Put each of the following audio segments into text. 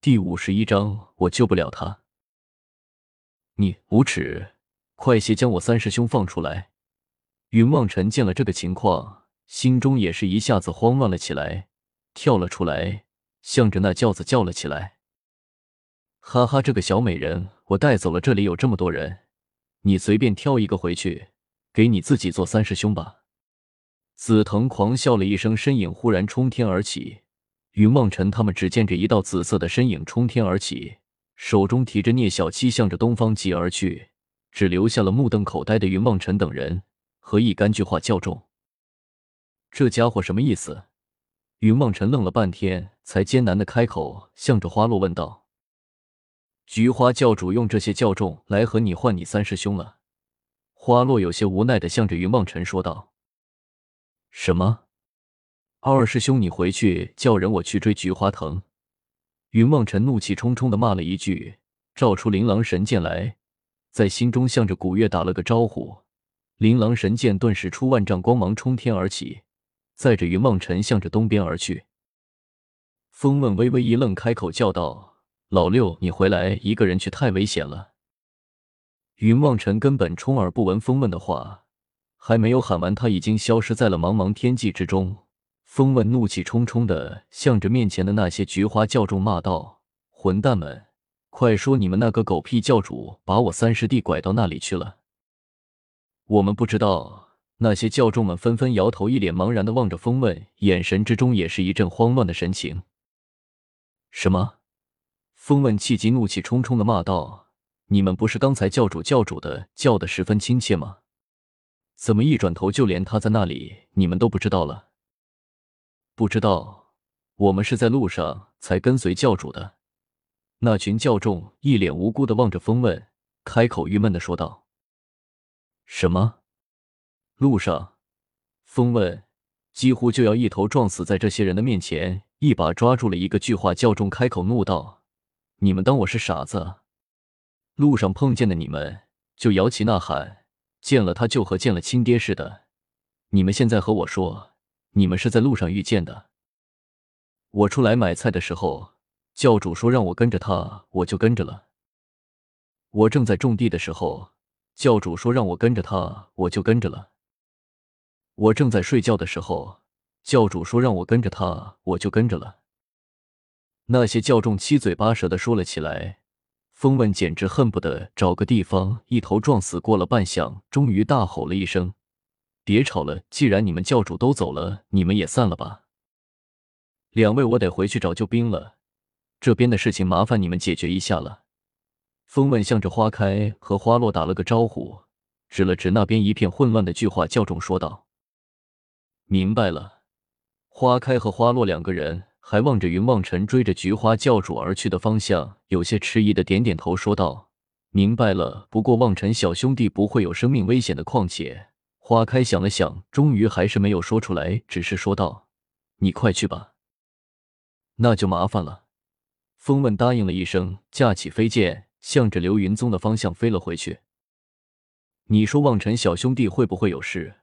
第51章，我救不了他。你无耻，快些将我三师兄放出来。云望尘见了这个情况，心中也是一下子慌乱了起来，跳了出来，向着那轿子叫了起来。哈哈，这个小美人，我带走了，这里有这么多人，你随便挑一个回去，给你自己做三师兄吧。紫藤狂笑了一声，身影忽然冲天而起。云望尘他们只见着一道紫色的身影冲天而起，手中提着聂小七向着东方疾而去，只留下了目瞪口呆的云望尘等人和一干句话较重。这家伙什么意思？云望尘愣了半天，才艰难的开口，向着花落问道：菊花教主用这些较重来和你换你三师兄了？花落有些无奈的向着云望尘说道。什么？二师兄，你回去叫人我去追菊花藤。云望尘怒气冲冲地骂了一句，照出琳琅神剑来，在心中向着古月打了个招呼。琳琅神剑顿时出万丈光芒冲天而起，载着云望尘向着东边而去。风问微微一愣，开口叫道：老六，你回来一个人去太危险了。云望尘根本充耳不闻风问的话，还没有喊完，他已经消失在了茫茫天际之中。风问怒气冲冲地向着面前的那些菊花教众骂道：混蛋们，快说你们那个狗屁教主把我三师弟拐到那里去了。我们不知道。那些教众们纷纷摇头，一脸茫然地望着风问，眼神之中也是一阵慌乱的神情。什么？风问气急怒气冲冲地骂道：你们不是刚才教主的叫得十分亲切吗？怎么一转头就连他在那里你们都不知道了？不知道，我们是在路上才跟随教主的。那群教众一脸无辜地望着风问，开口郁闷地说道。什么？路上？风问几乎就要一头撞死在这些人的面前，一把抓住了一个句话教众，开口怒道：你们当我是傻子？路上碰见的你们就摇旗呐喊，见了他就和见了亲爹似的。你们现在和我说你们是在路上遇见的？我出来买菜的时候，教主说让我跟着他，我就跟着了。我正在种地的时候，教主说让我跟着他，我就跟着了。我正在睡觉的时候，教主说让我跟着他，我就跟着了。那些教众七嘴八舌的说了起来，风问简直恨不得找个地方一头撞死。过了半晌，终于大吼了一声：别吵了！既然你们教主都走了，你们也散了吧。两位，我得回去找救兵了，这边的事情麻烦你们解决一下了。风问向着花开和花落打了个招呼，指了指那边一片混乱的句话教众说道。明白了。花开和花落两个人还望着云望尘追着菊花教主而去的方向，有些迟疑的点点头说道：明白了，不过望尘小兄弟不会有生命危险的。况且花开想了想，终于还是没有说出来，只是说道：你快去吧。那就麻烦了。风问答应了一声，架起飞剑，向着流云宗的方向飞了回去。你说望尘小兄弟会不会有事？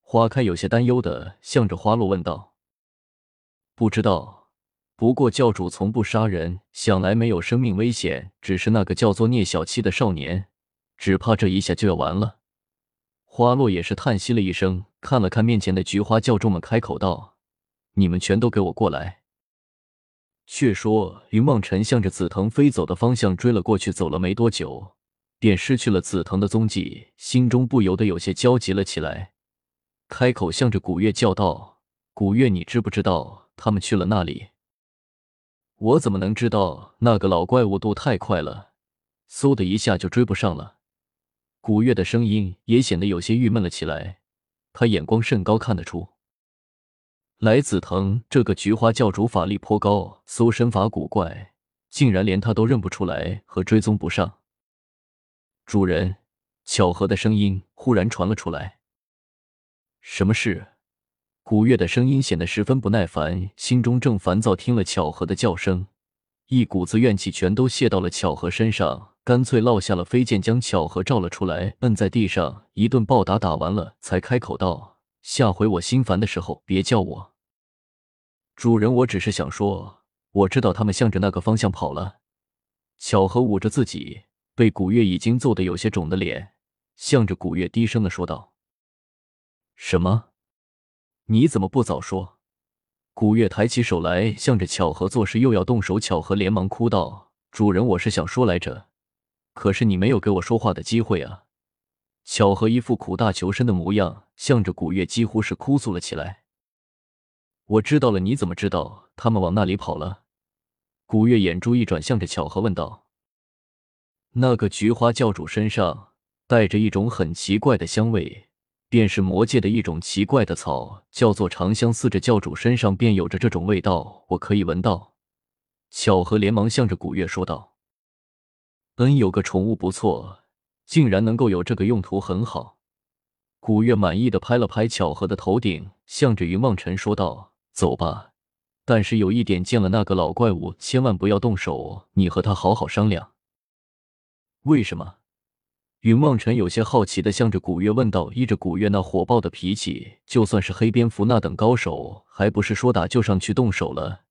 花开有些担忧的向着花落问道。不知道，不过教主从不杀人，想来没有生命危险，只是那个叫做聂小七的少年，只怕这一下就要完了。花落也是叹息了一声，看了看面前的菊花教众们，开口道：你们全都给我过来。却说云望尘向着紫藤飞走的方向追了过去，走了没多久便失去了紫藤的踪迹，心中不由得有些焦急了起来，开口向着古月叫道：古月，你知不知道他们去了那里？我怎么能知道？那个老怪物渡太快了，嗖的一下就追不上了。古月的声音也显得有些郁闷了起来，他眼光甚高，看得出来紫藤这个菊花教主法力颇高，搜身法古怪，竟然连他都认不出来和追踪不上。主人，巧合的声音忽然传了出来。什么事？古月的声音显得十分不耐烦，心中正烦躁，听了巧合的叫声，一股子怨气全都泄到了巧合身上，干脆落下了飞剑，将巧合照了出来，摁在地上一顿暴打。打完了才开口道：下回我心烦的时候别叫我。主人，我只是想说，我知道他们向着那个方向跑了。巧合捂着自己被古月已经揍得有些肿的脸，向着古月低声的说道：“什么？你怎么不早说？”古月抬起手来，向着巧合做事，又要动手。巧合连忙哭道：“主人，我是想说来着，可是你没有给我说话的机会啊！”巧合一副苦大仇深的模样，向着古月几乎是哭诉了起来。“我知道了，你怎么知道他们往那里跑了？”古月眼珠一转，向着巧合问道：“那个菊花教主身上带着一种很奇怪的香味，便是魔界的一种奇怪的草，叫做长相思。这教主身上便有着这种味道，我可以闻到。”巧合连忙向着古月说道：“有个宠物不错，竟然能够有这个用途，很好。”古月满意的拍了拍巧合的头顶，向着云望尘说道：“走吧。但是有一点，见了那个老怪物，千万不要动手，你和他好好商量。”“为什么？”云望尘有些好奇的向着古月问道。依着古月那火爆的脾气，就算是黑蝙蝠那等高手，还不是说打就上去动手了？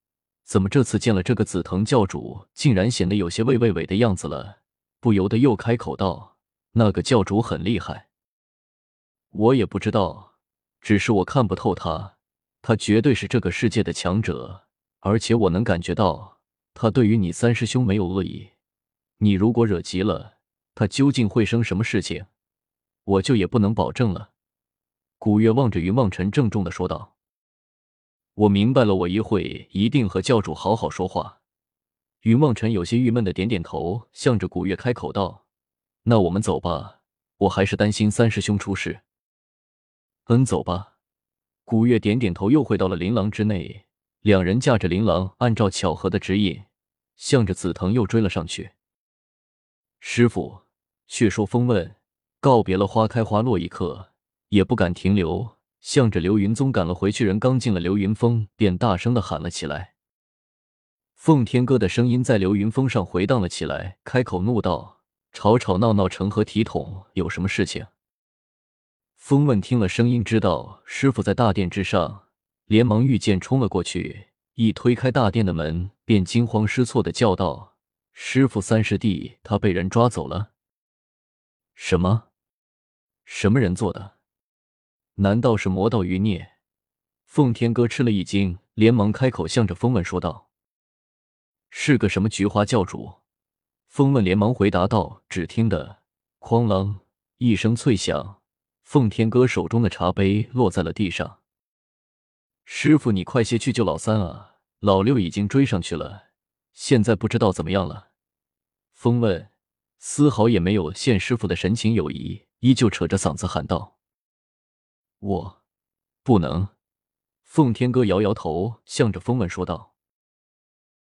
怎么这次见了这个紫藤教主，竟然显得有些畏畏畏的样子了？不由得又开口道：“那个教主很厉害。”“我也不知道，只是我看不透他。他绝对是这个世界的强者，而且我能感觉到他对于你三师兄没有恶意。你如果惹急了，他究竟会生什么事情，我就也不能保证了。”古月望着云望尘，郑重地说道：“我明白了，我一会一定和教主好好说话。”云望尘有些郁闷地点点头，向着古月开口道：“那我们走吧，我还是担心三师兄出事。”“走吧。”古月点点头，又回到了琳琅之内。两人驾着琳琅，按照巧合的指引，向着紫藤又追了上去。师父，却说风问告别了花开花落一刻，也不敢停留，向着流云宗赶了回去。人刚进了流云峰，便大声地喊了起来。奉天歌的声音在流云峰上回荡了起来，开口怒道：“吵吵闹闹成何体统？有什么事情？”风问听了声音，知道师父在大殿之上，连忙御剑冲了过去，一推开大殿的门，便惊慌失措地叫道：“师父，三师弟他被人抓走了。”“什么？什么人做的？难道是魔道余孽？”奉天哥吃了一惊，连忙开口向着风问说道：“是个什么菊花教主？”风问连忙回答道。只听得哐啷一声脆响，奉天哥手中的茶杯落在了地上。“师父，你快些去救老三啊，老六已经追上去了，现在不知道怎么样了。”风问丝毫也没有见师父的神情有疑，依旧扯着嗓子喊道：“我不能。”奉天哥摇摇头，向着风问说道。